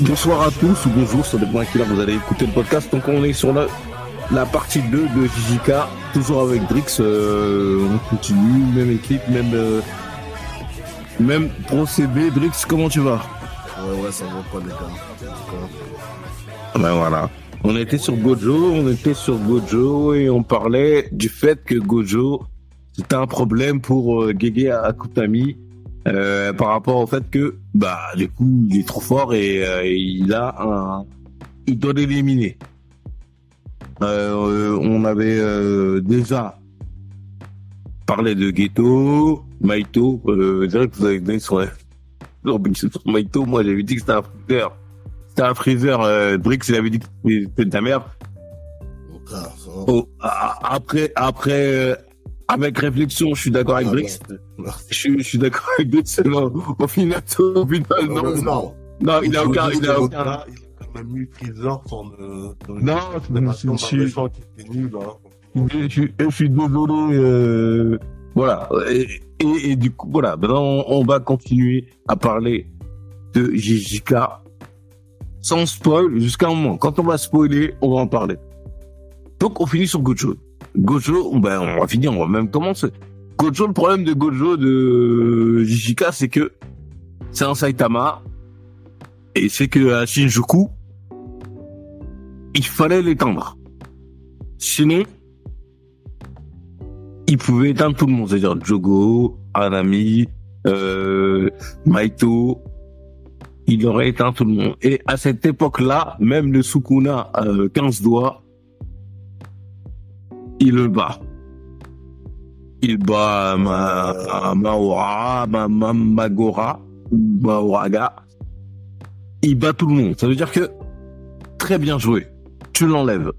Bonsoir à tous ou bonjour, ça dépend à quelle heure vous allez écouter le podcast. Donc on est sur la partie 2 de JJK, toujours avec Drix, on continue, même équipe, même procédé. Drix, comment tu vas? Ouais, ça va pas les gars. Ben voilà, on était sur Gojo et on parlait du fait que Gojo, c'était un problème pour Gege Akutami. Par rapport au fait que du coup il est trop fort et il doit l'éliminer. On avait déjà parlé de Geto, Maito, je dirais que vous avez donné sur Maito, moi j'avais dit que c'était un freezer. C'était un freezer, Drix il avait dit que c'était de ta merde. Après avec réflexion, je suis d'accord avec Drix. Je suis d'accord avec Drix, seulement au final, non. Non, il a aucun. Il a quand même eu Freezer je suis désolé. Voilà. Et du coup, voilà. Maintenant, on va continuer à parler de JJK sans spoil jusqu'à un moment. Quand on va spoiler, on va en parler. Donc, on finit sur Gojo. Gojo, on va finir, on va même commencer. Gojo, le problème de Gojo de JJK, c'est que c'est un Saitama et c'est que à Shinjuku, il fallait l'éteindre. Sinon, il pouvait éteindre tout le monde, c'est-à-dire Jogo, Hanami, Maito, il aurait éteint tout le monde. Et à cette époque-là, même le Sukuna 15 doigts, il le bat. Il bat Mahoraga. Il bat tout le monde. Ça veut dire que très bien joué. Tu l'enlèves.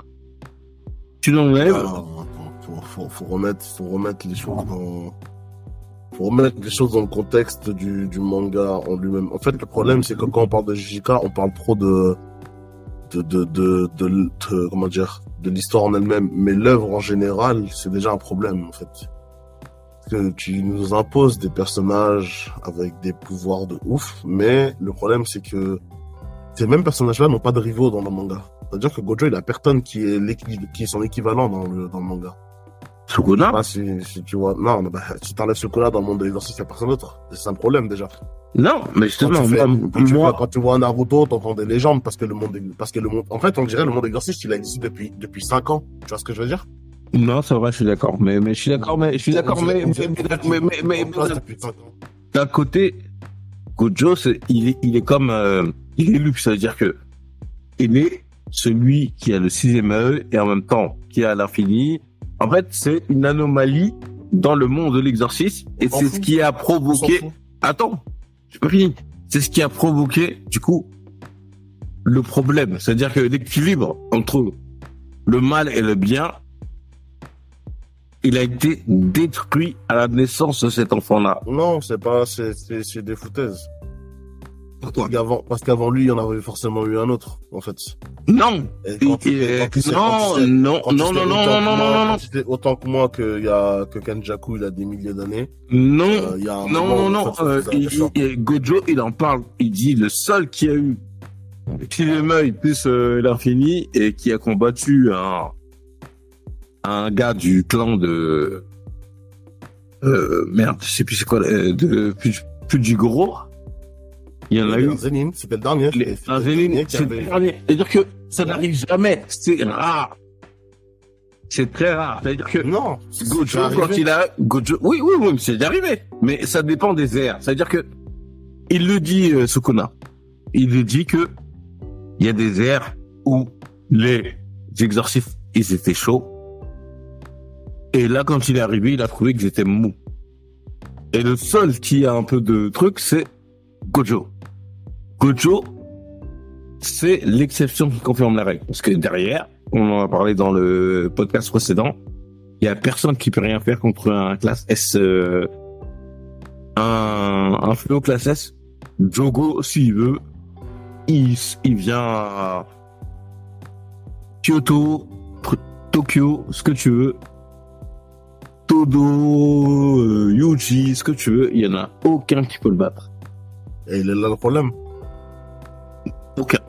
Faut remettre les choses dans le contexte du manga en lui-même. En fait, le problème, c'est que quand on parle de JJK, on parle trop de comment dire, de l'histoire en elle-même, mais l'œuvre en général, c'est déjà un problème en fait. Parce que tu nous imposes des personnages avec des pouvoirs de ouf, mais le problème c'est que ces mêmes personnages-là n'ont pas de rivaux dans le manga. C'est-à-dire que Gojo, il a personne qui est son équivalent dans le manga. Sukuna. Ah, si tu vois, non, si t'enlèves Sukuna dans le monde de l'exorcisme, il n'y a personne d'autre. C'est un problème déjà. Non, mais justement, quand tu vois Naruto, t'entends des légendes parce que le monde, en fait, on dirait le monde exorciste, il a existé depuis 5 ans. Tu vois ce que je veux dire? Non, c'est vrai, je suis d'accord, mais d'un côté, Gojo, il est comme, il est Luke, ça veut dire que, il est celui qui a le 6ème œil et en même temps, qui a l'infini. En fait, c'est une anomalie dans le monde de l'exorciste et c'est ce qui a provoqué. Attends, j'ai pas fini. C'est ce qui a provoqué, du coup, le problème. C'est-à-dire que l'équilibre entre le mal et le bien, il a été détruit à la naissance de cet enfant-là. Non, c'est des foutaises. Pourquoi? Parce qu'avant lui, il y en avait forcément eu un autre, en fait. Non! Non. Autant que moi que Kenjaku, il a des milliers d'années. Non. Gojo, il en parle. Il dit le seul qui a eu Kilema, il plus l'infini et qui a combattu un gars du clan de, merde, je sais plus c'est quoi, de Pujigoro. Il y en a eu. C'était le dernier. C'était le dernier. C'est-à-dire que ça n'arrive jamais. C'est rare. C'est très rare. C'est-à-dire que. Non. Gojo, quand il a. Gojo. Oui, c'est arrivé. Mais ça dépend des airs. C'est-à-dire que. Il le dit, Sukuna. il est dit que il y a des airs où les exorcistes, ils étaient chauds. Et là, quand il est arrivé, il a trouvé qu'ils étaient mous. Et le seul qui a un peu de truc, c'est Gojo. Gojo, c'est l'exception qui confirme la règle. Parce que derrière, on en a parlé dans le podcast précédent, il y a personne qui peut rien faire contre un classe S, un fléau classe S. Jogo, s'il veut, il vient à Kyoto, Tokyo, ce que tu veux. Todo, Yuji, ce que tu veux, il y en a aucun qui peut le battre. Et il est là le problème. Aucun.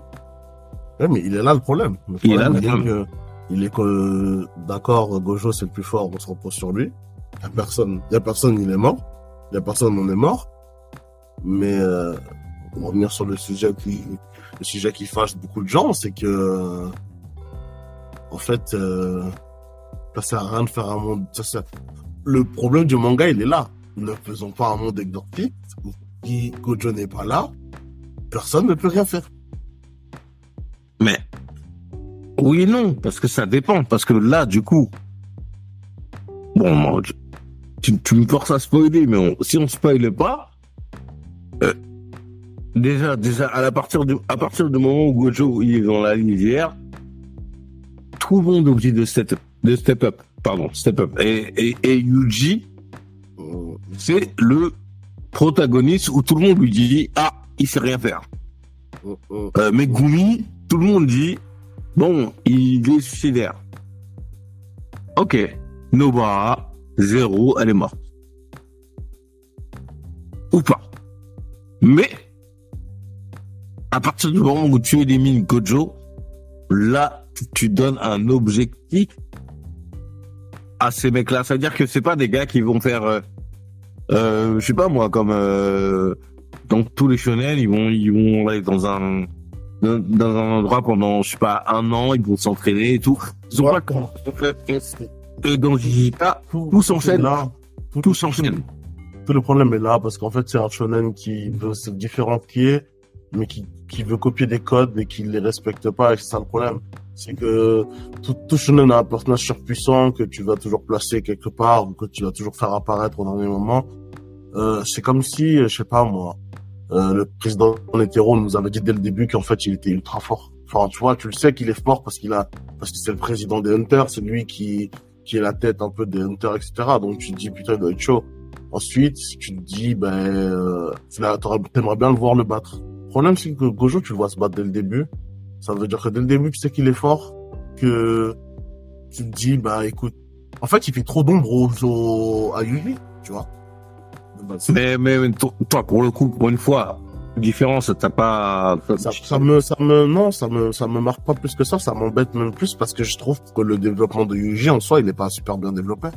Oui, mais il est là le problème. Le problème. Il est que, d'accord, Gojo c'est le plus fort, on se repose sur lui. Il y a personne, il est mort. Il y a personne, on est mort. Mais pour revenir sur le sujet qui fâche beaucoup de gens, c'est que, en fait. Ça sert à rien de faire un monde. Le problème du manga, il est là. Ne faisons pas un monde exorciste où Gojo n'est pas là, personne ne peut rien faire. Mais oui et non, parce que ça dépend. Parce que là, du coup, bon, moi, tu me forces à spoiler, mais si on spoile pas, déjà, à partir du moment où Gojo il est dans la lisière, tout le monde est obligé de step up. Et Yuji, c'est le protagoniste où tout le monde lui dit « Ah, il sait rien faire ». Megumi, tout le monde dit « Bon, il est suicidaire ». Ok, Nobara, 0, elle est morte. Ou pas. Mais, à partir du moment où tu élimines Gojo, là, tu donnes un objectif à ces mecs-là, c'est-à-dire que c'est pas des gars qui vont faire, je sais pas moi, comme dans tous les shonen, ils vont aller dans un endroit pendant, je sais pas, un an, ils vont s'entraîner et tout. Ils ont pas comme dans Jujutsu, tout s'enchaîne. Tout le problème est là parce qu'en fait c'est un shonen qui veut se différencier, mais qui veut copier des codes et qui les respecte pas, et c'est ça le problème. C'est que tout shonen a un personnage surpuissant que tu vas toujours placer quelque part ou que tu vas toujours faire apparaître au dernier moment. C'est comme si, je sais pas moi, le président Netero nous avait dit dès le début qu'en fait il était ultra fort. Enfin, tu vois, tu le sais qu'il est fort parce que c'est le président des Hunters, c'est lui qui est la tête un peu des Hunters, etc. Donc tu te dis putain, il doit être chaud. Ensuite, tu te dis t'aimerais bien le voir le battre. Le problème c'est que Gojo, tu le vois se battre dès le début. Ça veut dire que dès le début, tu sais qu'il est fort, que tu te dis, bah écoute, en fait, il fait trop d'ombre à Yuji, tu vois. Mais toi, pour le coup, pour une fois, différence, t'as pas. Ça me marque pas plus que ça. Ça m'embête même plus parce que je trouve que le développement de Yuji en soi, il est pas super bien développé.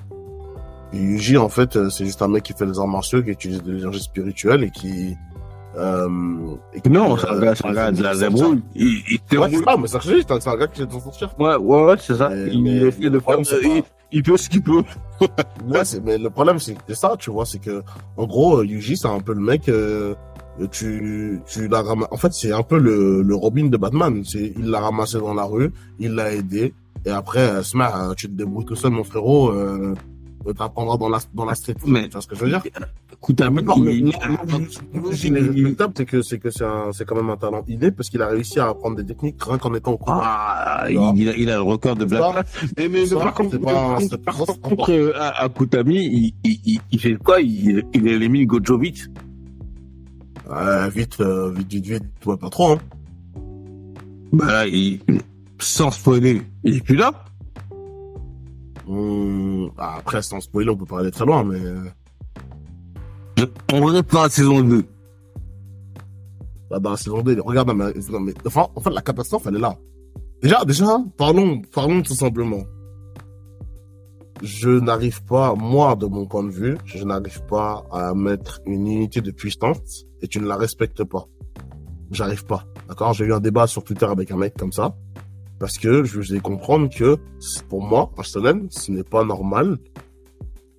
Et Yuji, en fait, c'est juste un mec qui fait les arts martiaux, qui utilise de l'énergie spirituelle et qui. Ça de la débrouille. Il te roule. Ah, mais ça c'est juste, c'est un gars qui est dans son tir. Ouais, c'est ça. Il peut ce qu'il peut. Ouais, mais le problème, c'est ça, tu vois, c'est que, en gros, Yuji, c'est un peu le mec, tu l'as ramassé. En fait, c'est un peu le Robin de Batman. Il l'a ramassé dans la rue, il l'a aidé, et après, tu te débrouilles tout seul, mon frérot, t'apprendras dans la street. Mais tu vois ce que je veux dire? Akutami, il est respectable, c'est quand même un talent inné parce qu'il a réussi à apprendre des techniques rien qu'en étant au courant. Ah, il a le record de Black Black. Mais par contre, Akutami, il fait quoi? Il élimine Gojo vite. Vite, ouais, pas trop, hein. Bah, sans spoiler, il est plus là. Après, sans spoiler, on peut pas aller très loin, mais. On regarde dans la saison 2. Dans la saison 2, regarde, mais en fait, la catastrophe, elle est là. Déjà, parlons tout simplement. Je n'arrive pas, moi, de mon point de vue, je n'arrive pas à mettre une unité de puissance et tu ne la respectes pas. J'arrive pas, d'accord? J'ai eu un débat sur Twitter avec un mec comme ça. Parce que je vais comprendre que, pour moi, personnellement, ce n'est pas normal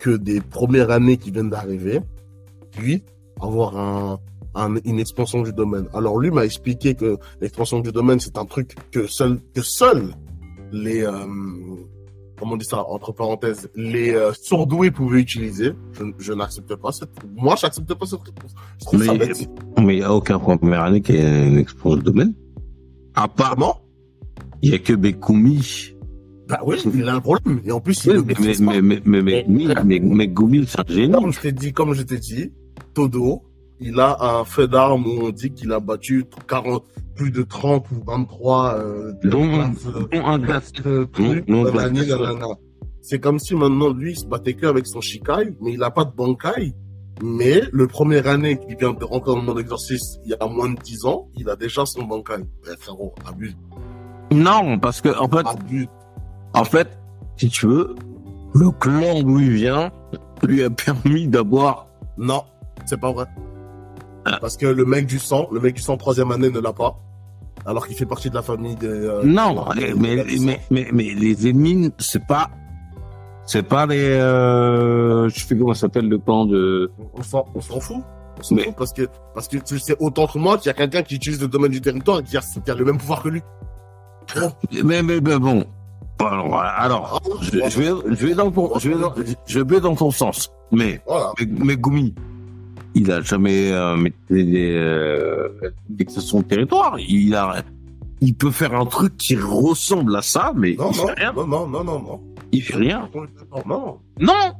que des premières années qui viennent d'arriver, puis avoir un une expansion du domaine. Alors lui m'a expliqué que l'expansion du domaine, c'est un truc que seuls les comment on dit ça, entre parenthèses, les surdoués pouvaient utiliser. Je n'accepte pas cette... Moi, j'accepte pas cette réponse. Je trouve ça bête. Mais il n'y a aucun première année qui ait une expansion du domaine. Apparemment, il n'y a que Megumi. Bah oui, il a un problème. Et en plus, il Megumi, c'est un génie. Comme je t'ai dit, Todo, il a un fait d'armes où on dit qu'il a battu 40, plus de 30 ou 23 C'est comme si maintenant, lui, il se battait que avec son Shikai, mais il n'a pas de Bankai. Mais le premier année qui vient de rentrer dans mon exercice, il y a moins de 10 ans, il a déjà son Bankai. Ben, frérot, abuse. Non, parce que, en fait... Abuse. En fait, si tu veux, le clan d'où il vient lui a permis d'avoir... Non, c'est pas vrai. Parce que le mec du sang, troisième année, ne l'a pas. Alors qu'il fait partie de la famille des... mais les ennemis, c'est pas les... je sais comment ça s'appelle le clan de... On s'en fout. Parce que tu sais autant que moi qu'il y a quelqu'un qui utilise le domaine du territoire et qui a le même pouvoir que lui. Mais bon... Alors, je vais dans ton sens, mais voilà. Megumi, il a jamais maîtrisé son territoire. Il peut faire un truc qui ressemble à ça, mais non. Il fait rien. Non,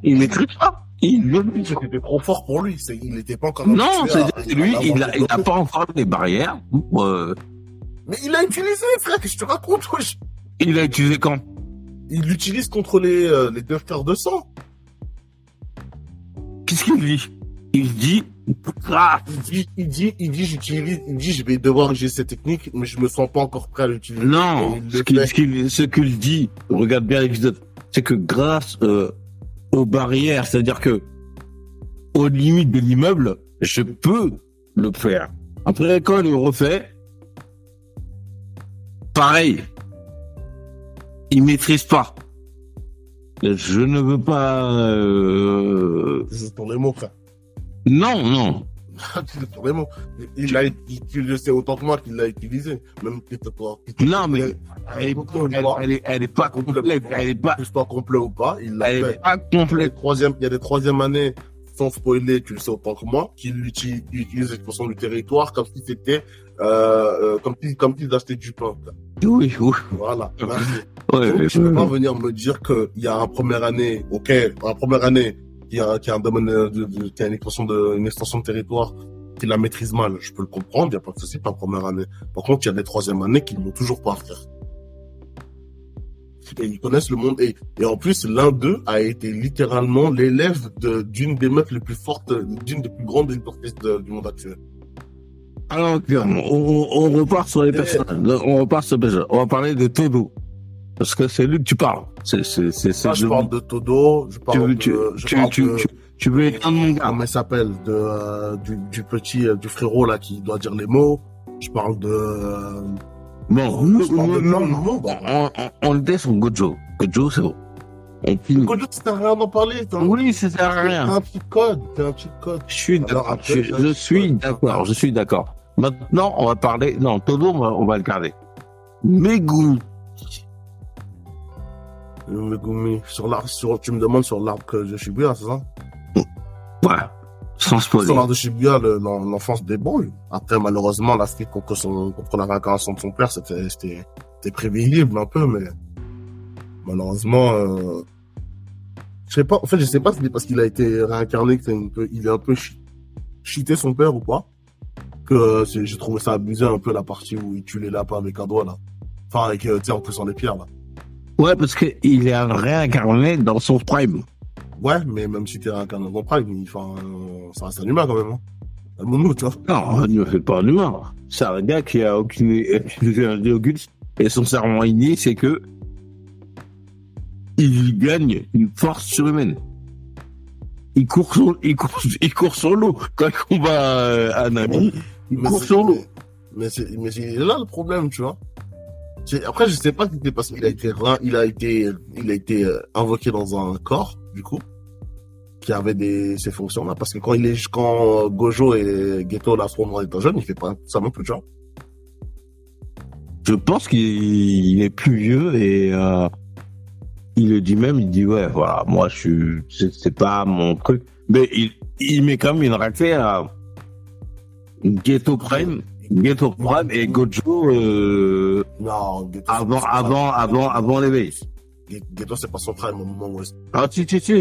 il maîtrise pas. C'était trop fort pour lui. Il était pas encore. Non, c'est lui, il a pas encore les barrières. Mais il a utilisé, frère, que je te raconte. Il l'a utilisé quand? Il l'utilise contre les deux quarts de sang. Qu'est-ce qu'il dit? Il dit, je vais devoir utiliser cette technique, mais je me sens pas encore prêt à l'utiliser. Non, ce qu'il dit, regarde bien l'épisode, c'est que grâce aux barrières, c'est-à-dire que aux limites de l'immeuble, je peux le faire. Après, quand il le refait, pareil. Il maîtrise pas. Je ne veux pas. C'est pour les mots, frère. Non. C'est pour les mots. Tu le sais autant que moi qu'il l'a utilisé. Même si c'est toi. Non, mais elle est pas complète. Elle est pas. Que ce soit complet ou pas, il l'a fait. Elle est pas complète. Il y a des troisième années, sans spoiler, tu le sais autant que moi, qu'il utilise l'expression du territoire comme si c'était comme s'ils achetaient du pain. Oui. Voilà. Ouais, tu ne peux pas venir me dire qu'il y a un première année, ok, un première année qui a un domaine, qui a une extension de territoire, qui la maîtrise mal. Je peux le comprendre, il n'y a pas de souci, pas première année. Par contre, il y a des troisième années qui ne l'ont toujours pas à faire. Et ils connaissent le monde. Et en plus, l'un d'eux a été littéralement l'élève d'une des meufs les plus fortes, d'une des plus grandes exorcistes du monde actuel. Alors, on repart sur les personnages. On va parler de Todo. Parce que c'est lui que tu parles. C'est je parle de Todo. Tu veux être un de mon gars. Comment il s'appelle? Du petit, du frérot, là, qui doit dire les mots. Je parle de... On le dit sur Gojo. Gojo, c'est bon. Gojo, ça sert à rien d'en parler. Oui, ça sert à rien. C'est un petit code. Je suis d'accord. Maintenant, on va parler. Non, Todo, on va le garder. Megumi. Tu me demandes sur l'arbre de Shibuya, c'est ça? Ouais. Sans spoiler. Sur l'arbre de Shibuya, l'enfance des banlieues. Après, malheureusement, la fuite contre la réincarnation de son père, c'était prévisible un peu, mais malheureusement, je sais pas si c'est parce qu'il a été réincarné qu'il a un peu cheaté son père ou pas. Que j'ai trouvé ça abusé un peu la partie où il tue les lapins avec un doigt là. Enfin, avec, tu sais, en poussant les pierres là. Ouais, parce qu'il est réincarné dans son prime. Ouais, mais même si t'es réincarné dans son prime, ça reste un humain quand même. Hein. Nous, tu vois. Non, il ne fait pas un humain. C'est un gars qui a aucune. Et son serment inné, c'est que il gagne une force surhumaine. Il court sur l'eau. Quand il combat Hanami, il court sur l'eau. Mais c'est là le problème, tu vois. Après, je sais pas si c'était parce qu'il a été invoqué dans un corps, du coup, qui avait ces fonctions-là. Parce que quand Gojo et Geto l'affrontent étant jeune, il fait pas ça non plus, genre. Je pense qu'il est plus vieux et il le dit même, il dit ouais, voilà, moi c'est pas mon truc. Mais il met quand même une raclée à Geto Prime et Gojo non, avant l'éveil. Geto, c'est pas son prime au moment où... Ah, si. Geto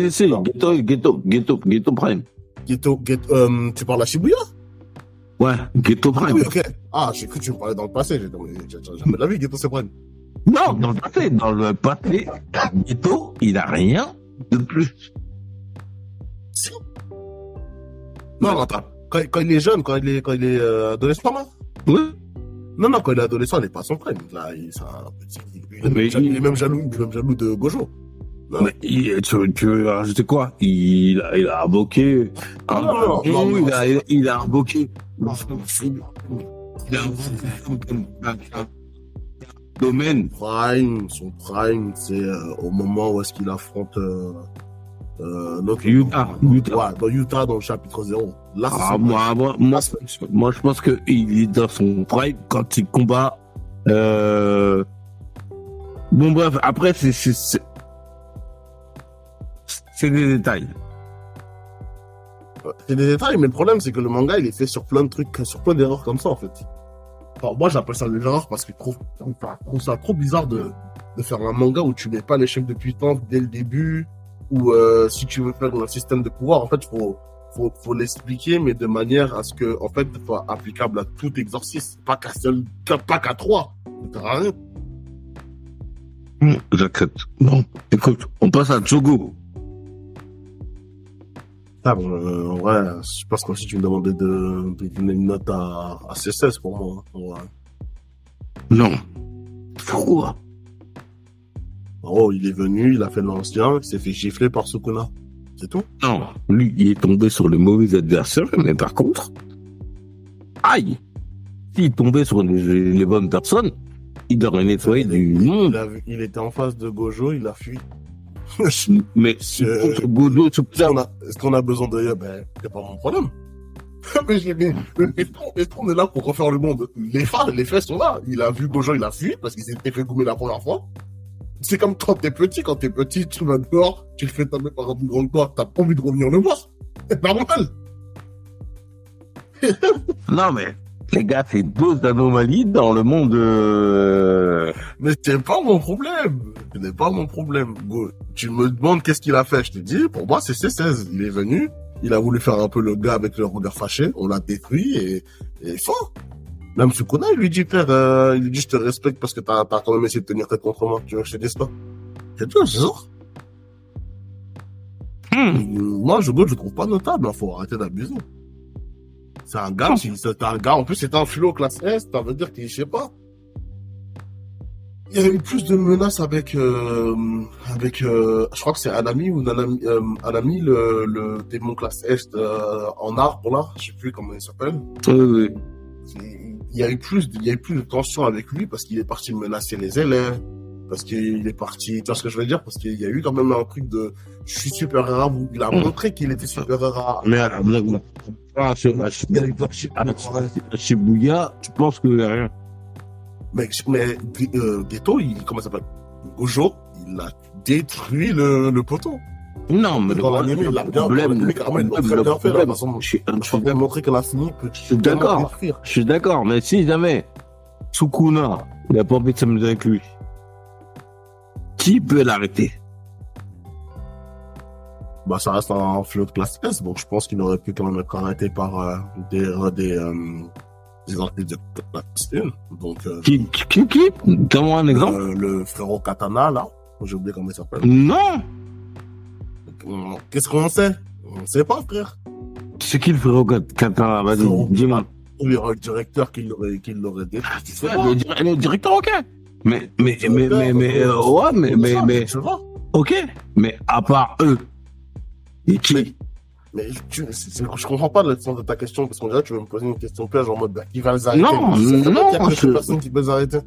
Prime. Geto, tu parles à Shibuya? Ouais, Geto Prime. Ah, oui, ok. Ah, j'ai cru que tu me parlais dans le passé. J'ai jamais de la vie, Geto, c'est Prime. Non, dans le passé, Geto, il a rien de plus. Si. Non, attends. Quand il est jeune, quand il est adolescent, là. Oui. Non, quand il est adolescent, il n'est pas son frère. Là, il est même jaloux de Gojo. Non. Mais tu veux rajouter quoi? Il a invoqué. Il a invoqué. Domaine. Son prime, c'est au moment où est-ce qu'il affronte Yuta dans le chapitre 0. Là, moi je pense qu'il est dans son prime quand il combat. Bon, bref, après, c'est des détails. C'est des détails, mais le problème, c'est que le manga, il est fait sur plein de trucs, sur plein d'erreurs comme ça, en fait. Enfin, moi, j'appelle ça des erreurs parce que je trouve ça trop bizarre de faire un manga où tu mets pas les chefs de puissance dès le début. Ou si tu veux faire un système de pouvoir, en fait, faut l'expliquer, mais de manière à ce que, en fait, soit applicable à tout exorcisme, pas qu'à trois. Rien. J'accepte. Non, écoute, on passe à Jogo. Ah bon, ouais, je pense que si tu me demandais de donner une note à C16 pour moi. Ouais. Non. Pourquoi? Oh, il est venu, il a fait l'ancien, il s'est fait gifler par Sukuna. C'est tout? Non, lui, il est tombé sur le mauvais adversaire, mais par contre, aïe! S'il tombait sur les bonnes personnes, il aurait nettoyé du monde. Il était en face de Gojo, il a fui. Mais contre Gojo, est-ce qu'on a besoin de... Ben, c'est pas mon problème. Mais on est là pour refaire le monde. Les faits sont là. Il a vu Gojo, il a fui, parce qu'il s'était fait goumer la première fois. C'est comme quand t'es petit. Quand t'es petit, tu vas dehors, tu le fais taper par un plus grand que toi, t'as pas envie de revenir le voir. C'est normal. Non, mais, les gars, c'est deux anomalies dans le monde. Mais c'est pas mon problème. Ce n'est pas mon problème. Tu me demandes qu'est-ce qu'il a fait. Je te dis, pour moi, c'est C16. Il est venu, il a voulu faire un peu le gars avec le regard fâché. On l'a détruit et fort. Même Sukuna, il lui dit, frère, je te respecte parce que t'as quand même essayé de tenir tête contre moi, tu vois, je te dis pas. C'est tout, c'est ça. Moi, je trouve pas notable, faut arrêter d'abuser. C'est un gars, en plus, c'était un philo classe S, ça veut dire qu'il, je sais pas. Il y a eu plus de menaces avec je crois que c'est Hanami ou Nanami, Hanami, le démon classe S, en arbre, là, je sais plus comment il s'appelle. Oui. Il y a eu plus de tension avec lui parce qu'il est parti menacer les élèves, parce qu'il est parti, tu vois ce que je veux dire, parce qu'il y a eu quand même un truc de, je suis supérieur à vous. Il a montré qu'il était supérieur à. Mais à Shibuya, tu penses que rien. Mais Geto, comment ça s'appelle? Gojo, il a détruit le poteau. Non, mais le problème, je vais montrer que la fini peut. Je suis d'accord, mais si jamais Sukuna, il a pas envie de s'amuser avec lui, qui peut l'arrêter? Bah, ça reste un flot de classe S, donc je pense qu'il aurait pu quand même être arrêté par des artistes de classe 1. Donc, qui? Donne-moi un exemple. Le frérot Katana, là, j'ai oublié comment il s'appelle. Non! Qu'est-ce qu'on sait? On sait pas, frère. C'est qui le frérot Katana? Vas-y, dis-moi. Il y aura le directeur qui l'aurait détruit. Ah, c'est ça, le directeur, ok. Ok. Mais à part eux, et qui? Mais je comprends pas le sens de ta question, parce qu'on dirait que tu veux me poser une question piège en mode, bah, qui va les arrêter? Non, il y a quelques personnes qui peuvent les arrêter.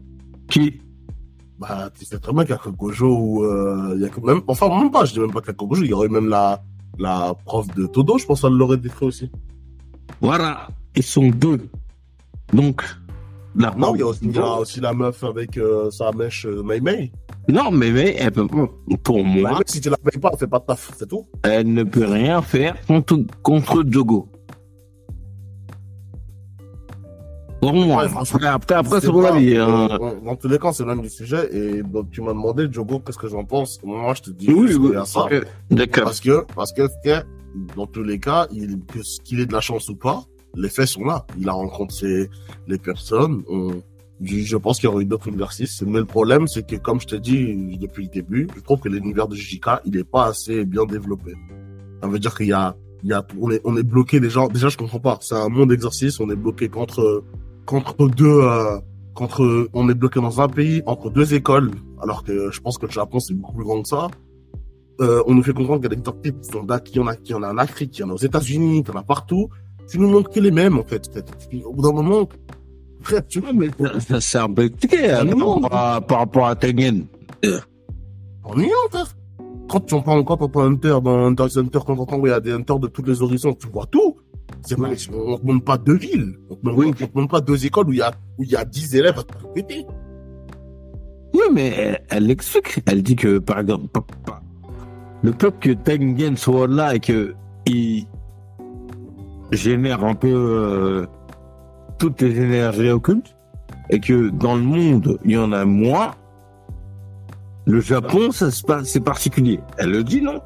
Qui? Bah, tu sais très bien qu'il y a que Gojo ou, il y a que même, enfin, même pas, je dis même pas qu'il y a que Gojo, il y aurait même la prof de Todo, je pense qu'elle l'aurait détruit aussi. Voilà, ils sont deux. Donc, la prof. Non, il y a aussi la meuf avec sa mèche Maimei. Non, Maimei, elle peut pas. Pour moi. Maimei, si tu la payes pas, elle fait pas de taf, c'est tout. Elle ne peut rien faire contre Jogo. Pour moi. Ouais, après, c'est bon avis. Dans tous les cas, c'est l'un des sujets. Et donc, tu m'as demandé, Jogo, qu'est-ce que j'en pense. Moi, je te dis, oui, à ça. D'accord. Parce que, dans tous les cas, qu'il ait de la chance ou pas, les faits sont là. Il a rencontré les personnes. Je pense qu'il y aurait eu d'autres exercices. Mais le problème, c'est que, comme je t'ai dit depuis le début, je trouve que l'univers de JJK, il n'est pas assez bien développé. Ça veut dire on est bloqué déjà. Déjà, je comprends pas. C'est un monde d'exercice. On est bloqué on est bloqué dans un pays, entre deux écoles. Alors que je pense que le Japon, c'est beaucoup plus grand que ça. On nous fait comprendre qu'il y a des exercices. Il y en a en Afrique, il y en a aux États-Unis, il y en a partout. Tu nous montres que les mêmes, en fait. Au bout d'un moment, frère, tu vois, mais. Ça, c'est un peu par rapport à Tengen. Ennuyant, frère. Quand tu en parles encore pour Hunter, dans Hunter, quand on entend, il y a des Hunters de tous les horizons, tu vois tout. C'est vrai, on ne te montre pas deux villes. On ne te montre pas deux écoles où il y a 10 élèves à te répéter. Oui, mais elle explique. Elle dit que, par exemple, le peuple que Tengen soit là et qu'il génère un peu toutes les énergies occultes et que dans le monde, il y en a moins. Le Japon, ça se passe, c'est particulier. Elle le dit, non?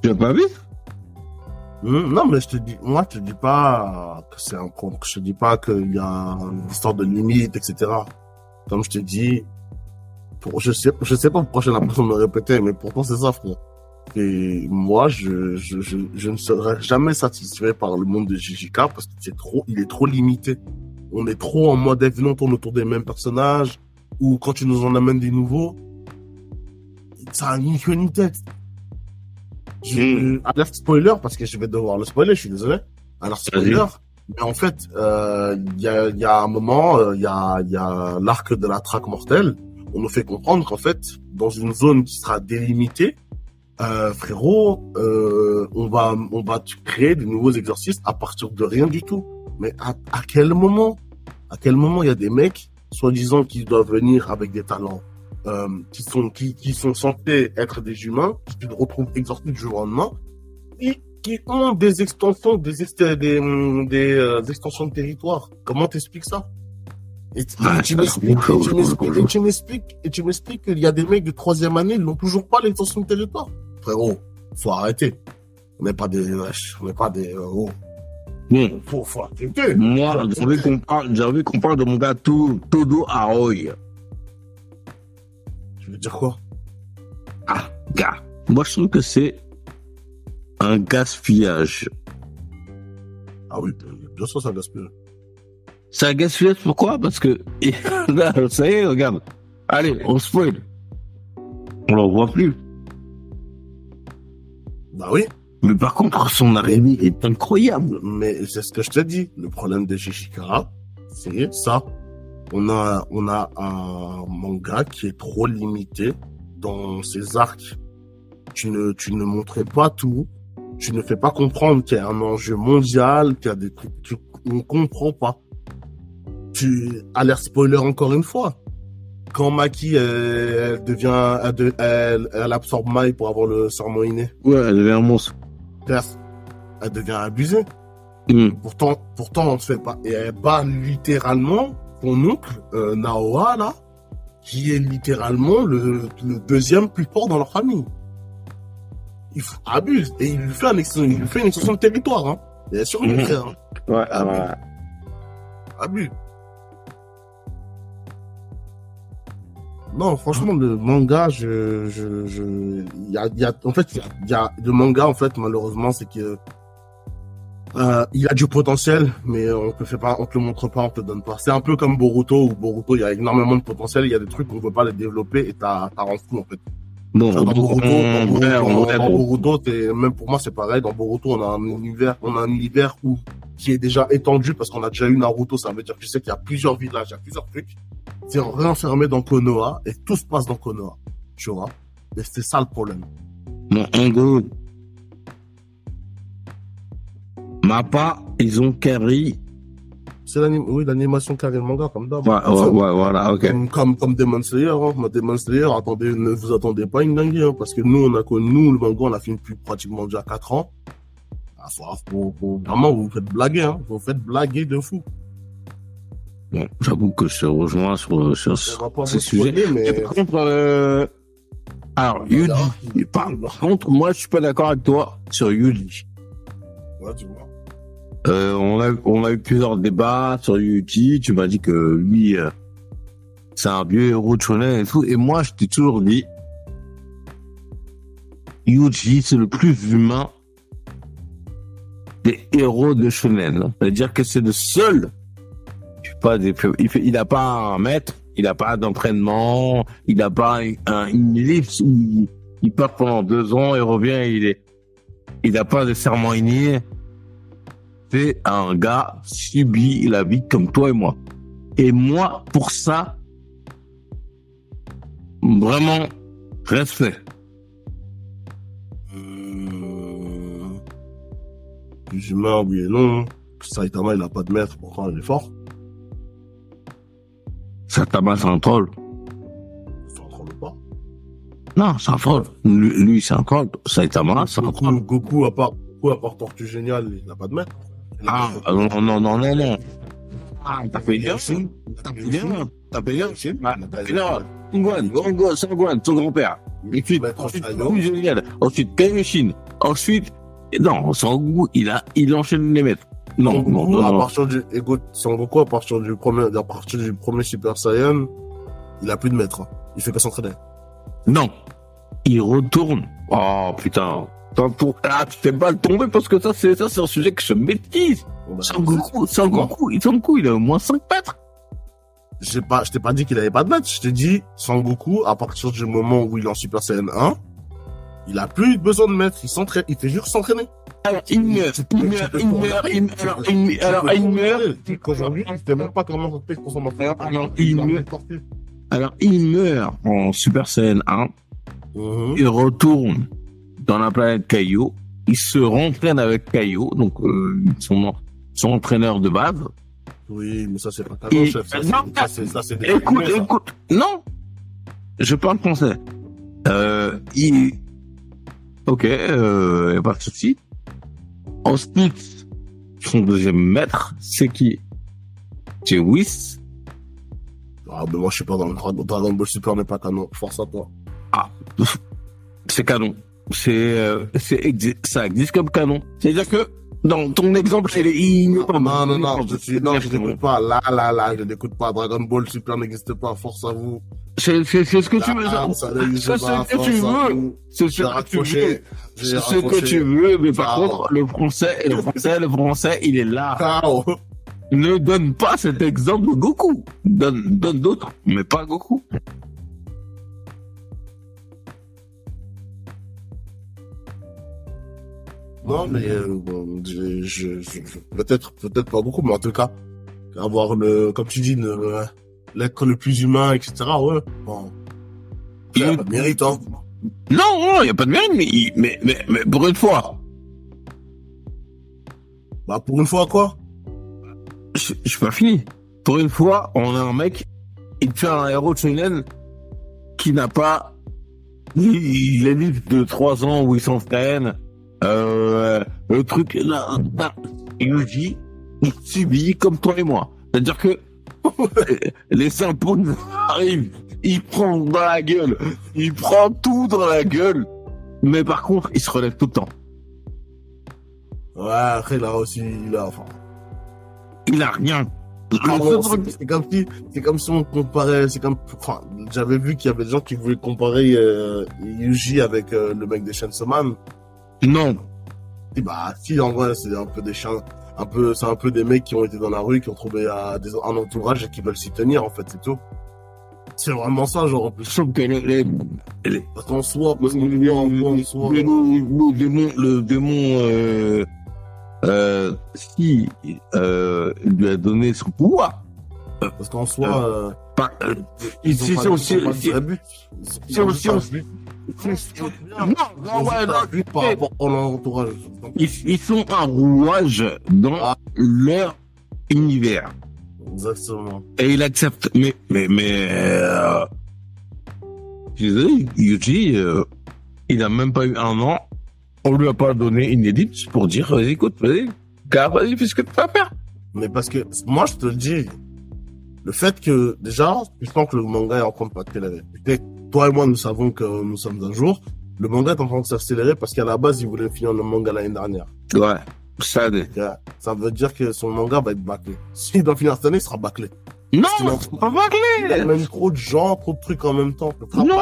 Tu n'as pas vu? Non, mais je te dis pas que c'est un con. Je te dis pas qu'il y a une histoire de limite, etc. Comme je te dis, je sais pas pourquoi j'ai l'impression de me répéter, mais pourtant c'est ça, frère. Et moi, je ne serai jamais satisfait par le monde de JJK parce que il est trop limité. On est trop en mode évident, on tourne autour des mêmes personnages ou quand tu nous en amènes des nouveaux, ça a ni queue ni tête. Alerte spoiler parce que je vais devoir le spoiler, je suis désolé. Alerte spoiler. Mais en fait, il y a un moment, il y a l'arc de la traque mortelle. On nous fait comprendre qu'en fait, dans une zone qui sera délimitée, on va créer de nouveaux exercices à partir de rien du tout. Mais à quel moment? À quel moment il y a des mecs, soi-disant, qui doivent venir avec des talents, qui sont censés être des humains, qui se retrouvent exorcisés du jour au lendemain, et qui ont des extensions, des extensions de territoire. Comment t'expliques ça? Et tu m'expliques qu'il y a des mecs de troisième année, ils n'ont toujours pas l'extension de territoire. Frérot, faut arrêter. On n'est pas des lâches, on n'est pas des héros. Faut arrêter. Moi, j'avais compris de mon gars Todo Aoi. Tu veux dire quoi? Ah, gars. Moi, je trouve que c'est un gaspillage. Ah oui, bien sûr, c'est un gaspillage. Ça gaspille, pourquoi? Parce que là, ça y est, regarde. Allez, on spoil. On l'en voit plus. Bah oui. Mais par contre, son arrivée est incroyable. Mais c'est ce que je te dis. Le problème de JJK, c'est ça. On a un manga qui est trop limité dans ses arcs. Tu ne montrais pas tout. Tu ne fais pas comprendre qu'il y a un enjeu mondial, qu'il y a des trucs qu'on ne comprend pas. À l'air spoiler encore une fois. Quand Maki elle absorbe Mai pour avoir le serment inné. Ouais, elle devient un monstre. Elle devient abusée. Pourtant, on ne se fait pas. Et elle bat littéralement son oncle Naoya là, qui est littéralement le deuxième plus fort dans leur famille. Il abuse et il lui fait une extension de territoire. Hein. Bien sûr, il lui fait. Hein. Ouais, abuse. Non, franchement, le manga, le manga, en fait, malheureusement, c'est que, il a du potentiel, mais on te le montre pas, on te le donne pas. C'est un peu comme Boruto, où Boruto, il y a énormément de potentiel, il y a des trucs qu'on veut pas les développer, et t'as rendu fou, en fait. Non, genre, dans Boruto, même pour moi, c'est pareil, dans Boruto, on a un univers qui est déjà étendu, parce qu'on a déjà eu Naruto, ça veut dire que tu sais qu'il y a plusieurs villages, il y a plusieurs trucs. réenfermé dans Konoha et tout se passe dans Konoha. Tu vois? Et c'est ça le problème. Mon Ango. Mappa, ils ont carry. C'est l'animation carré le manga, comme d'hab. Ouais, voilà, ok. Comme Demon Slayer, hein. Demon Slayer, attendez, ne vous attendez pas une dinguerie, hein, parce que nous, le manga, on l'a fini depuis pratiquement déjà 4 ans. Ah, vraiment, vous vous faites blaguer, hein. Vous vous faites blaguer de fou. Bon, j'avoue que je te rejoins sur ce sujet. Mais... Par contre, alors, Yuji, par contre, moi, je suis pas d'accord avec toi sur Yuji. Ouais, tu vois. On a eu plusieurs débats sur Yuji. Tu m'as dit que lui, c'est un vieux héros de shonen et tout. Et moi, je t'ai toujours dit, Yuji, c'est le plus humain des héros de shonen. C'est-à-dire que c'est le seul. Il n'a pas un maître, il n'a pas d'entraînement, il n'a pas une ellipse où il part pendant 2 ans et revient. Il n'a pas de serment inné. C'est un gars subit la vie comme toi et moi. Et moi, pour ça, vraiment, respect. J'ai marre, oui et non. Saitama, il n'a pas de maître, pourtant il est fort. Saitama, c'est un troll. C'est un troll ou pas? Non, c'est un troll. Lui, c'est un troll. Saitama, c'est un troll. Goku, à part Tortue Génial, il n'a pas de maître. Ah, non. Ah, t'as fait bien, aussi. T'as fait bien, aussi. Sangohan, son grand-père. Ensuite, Kaioshin. Ensuite, non, Sangoku, il enchaîne les maîtres. Non. Sangoku, à partir du premier Super Saiyan, il a plus de maître. Il fait pas s'entraîner. Non. Il retourne. Oh, putain. Ah, tu t'es mal tombé parce que ça, c'est un sujet que je métise. Sangoku, il a au moins 5 mètres. Je t'ai pas dit qu'il avait pas de mètres. Je t'ai dit, Sangoku, à partir du moment où il est en Super Saiyan 1, il a plus besoin de mètres. Il s'entraîne, il fait juste s'entraîner. Alors, il meurt. Aujourd'hui, je sais même pas comment ça se fait qu'on s'en entraîne. Alors, il meurt en Super Saiyan 1. Il retourne dans la planète Kaio, il se rentraîne avec Kaio, donc son entraîneur de base. Oui, mais ça, c'est pas talent, chef. Écoute, non, je parle français. Ok, y a pas de souci. Ensuite, son deuxième maître, c'est qui? C'est Wiss. Ah, mais moi, je suis pas dans le Dragon Ball Super, mais pas canon. Force à toi. Ah, c'est canon. Ça existe comme canon. C'est-à-dire que, dans ton exemple, c'est je n'écoute pas. Là, je n'écoute pas. Dragon Ball Super n'existe pas. Force à vous. C'est ce que tu veux. C'est ce que tu veux. Mais par contre, le français, il est là. Ne donne pas cet exemple de Goku. Donne d'autres, mais pas Goku. Non, mais peut-être pas beaucoup, mais en tout cas, avoir comme tu dis, l'être le plus humain, etc. Ouais. Bon. Il n'y a pas de mérite, hein. Non, il n'y a pas de mérite, mais pour une fois. Bah, pour une fois, quoi? Je suis pas fini. Pour une fois, on a un mec, il fait un héros de shonen qui n'a pas l'élite de 3 ans où il s'entraîne. Le truc là, Yuji, il subit comme toi et moi. C'est-à-dire que les impôts arrivent, il prend dans la gueule, il prend tout dans la gueule, mais par contre, il se relève tout le temps. Ouais, après là aussi, il a rien. C'est comme si on comparait, j'avais vu qu'il y avait des gens qui voulaient comparer Yuji avec le mec des Chainsaw Man. Non. Et bah, si, en vrai, c'est un peu des chiens, c'est un peu des mecs qui ont été dans la rue, qui ont trouvé un entourage et qui veulent s'y tenir, en fait, c'est tout. C'est vraiment ça, genre, en plus. Sauf que le démon, si, il lui a donné son pouvoir, Parce qu'en soi, ils sont un rouage dans leur univers. Exactement. Et il accepte. Mais je suis désolé, Yuji, il n'a même pas eu un an. On lui a pas donné une ellipse pour dire, vas-y, écoute, vas-y, car vas-y, fais ce que tu vas faire. Mais parce que, moi, je te le dis, le fait que, déjà, je pense que le manga est en train de s'accélérer. Toi et moi, nous savons que nous sommes un jour. Le manga est en train de s'accélérer parce qu'à la base, il voulait finir le manga l'année dernière. Ouais, ça dit. Ça veut dire que son manga va être bâclé. S'il doit finir cette année, il sera bâclé. Non, il pas bâclé. Il a même trop de gens, trop de trucs en même temps. Non.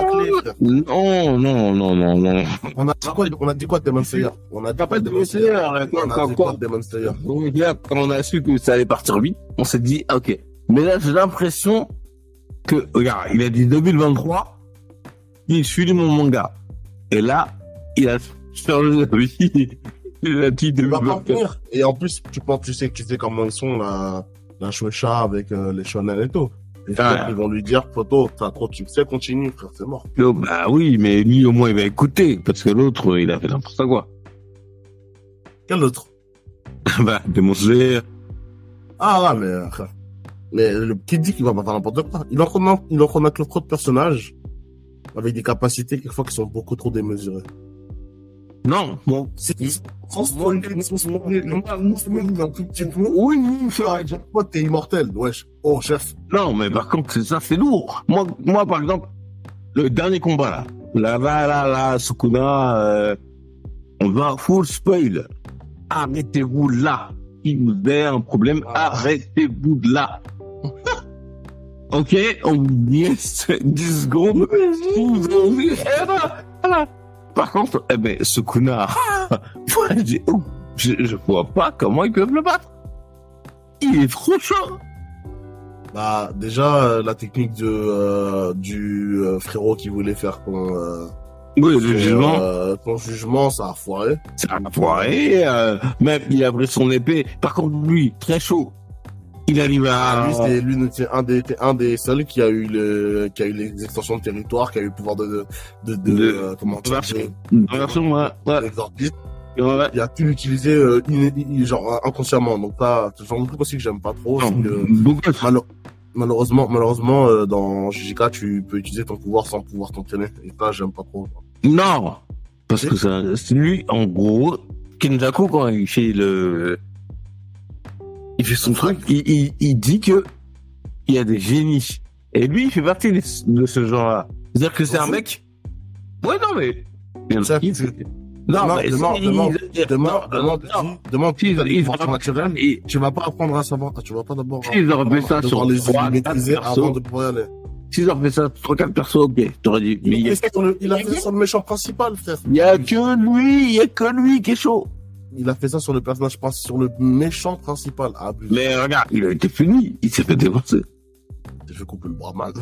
On a dit quoi de Demon Slayer? On a dit pas de Demon Slayer. Donc là, quand on a su que ça allait partir vite, on s'est dit, ok. Mais là, j'ai l'impression que, regarde, il a dit 2023, il suit mon manga. Et là, il a changé d'avis. Il a dit 2024. Et en plus, tu sais comment ils sont là. La choucha avec les shonen et tout. Et ils vont lui dire, photo, t'as trop de succès, continue, frère, c'est mort. Oh, bah oui, mais lui, au moins, il va écouter, parce que l'autre, il a fait n'importe quoi. Quel autre? Bah, Demon Slayer. Ah, ouais, mais qui dit qu'il va pas faire n'importe quoi? Il en connaît trop de personnages, avec des capacités, quelquefois, qui sont beaucoup trop démesurées. Non, bon, t'es immortel, wesh. Oh, chef. Non, mais par contre, ça, c'est lourd. Moi, par exemple, le dernier combat, là, Sukuna, on va full spoil. Arrêtez-vous là. Si vous avez un problème, arrêtez-vous là. Ok, on y est 10 secondes. Par contre, ce connard, je vois pas comment ils peuvent le battre. Il est trop chaud. Bah, déjà, la technique du frérot qui voulait faire son jugement, ça a foiré. Même, il a pris son épée. Par contre, lui, très chaud. Il arrive à... Lui, c'est un des seuls qui a eu les extensions de territoire, qui a eu le pouvoir de il a pu l'utiliser, genre, inconsciemment. Donc, ça, c'est genre de truc aussi que j'aime pas trop. Non, que, malheureusement, dans JJK, tu peux utiliser ton pouvoir sans pouvoir t'entraîner. Et ça, j'aime pas trop. Non! Parce que ça, c'est lui, en gros, Kenjaku, quand il fait il fait son truc, il dit que il y a des génies. Et lui, il fait partie de ce genre-là. C'est-à-dire que c'est un mec. Ouais, non, mais. Tu vas pas d'abord. S'ils auraient fait ça sur les maîtriser avant de pouvoir y aller. S'ils auraient fait ça sur 3-4 persos, ok, t'aurais dit. Mais il a fait ça sur le méchant principal, frère. Il y a que lui qui est chaud. Il a fait ça sur le personnage, sur le méchant principal. Abusé. Mais regarde, il a été fini, il s'est fait défoncer. Il s'est fait couper le bras mal.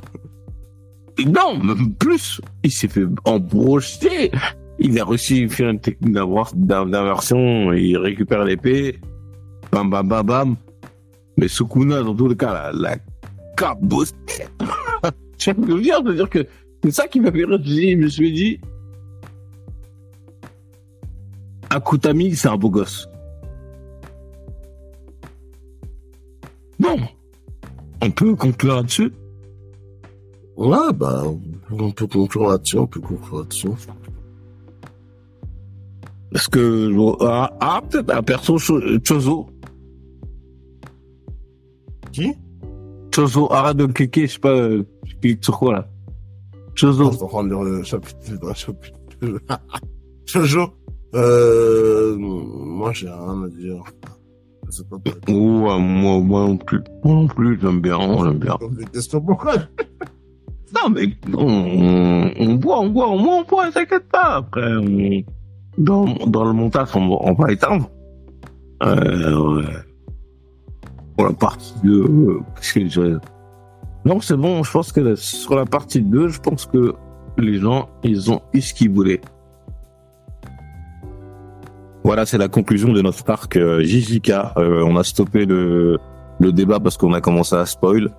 Non, même plus. Il s'est fait embrocher. Il a réussi à faire une technique d'inversion, il récupère l'épée. Bam, bam, bam, bam. Mais Sukuna, dans tous les cas, la cabossée. J'aime me dire de dire que c'est ça qui m'a fait rire. Je me suis dit... Akutami, c'est un beau gosse. Bon, on peut conclure là-dessus. Ouais, bah, on peut conclure là-dessus. Parce que, peut-être un perso, Chozo. Qui? Chozo, arrête de cliquer, je sais pas, je clique sur quoi là. Chozo. Je suis en train de lire le chapitre. Chozo. Moi, j'ai rien à dire. C'est pas vrai. Ouais, moi non plus. Moi non plus, j'aime bien. Non, mais, on boit, t'inquiète pas. Après, dans le montage, on va éteindre. Pour la partie 2, qu'est-ce que je... Non, c'est bon, je pense que sur la partie 2, je pense que les gens, ils ont eu ce qu'ils voulaient. Voilà, c'est la conclusion de notre arc JJK. On a stoppé le débat parce qu'on a commencé à spoil.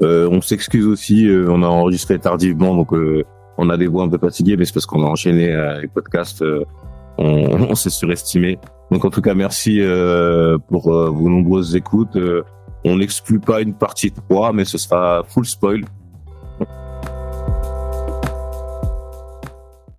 On s'excuse aussi, on a enregistré tardivement, donc on a des voix un peu fatiguées, mais c'est parce qu'on a enchaîné les podcasts, on s'est surestimé. Donc en tout cas, merci pour vos nombreuses écoutes. On n'exclut pas une partie 3, mais ce sera full spoil.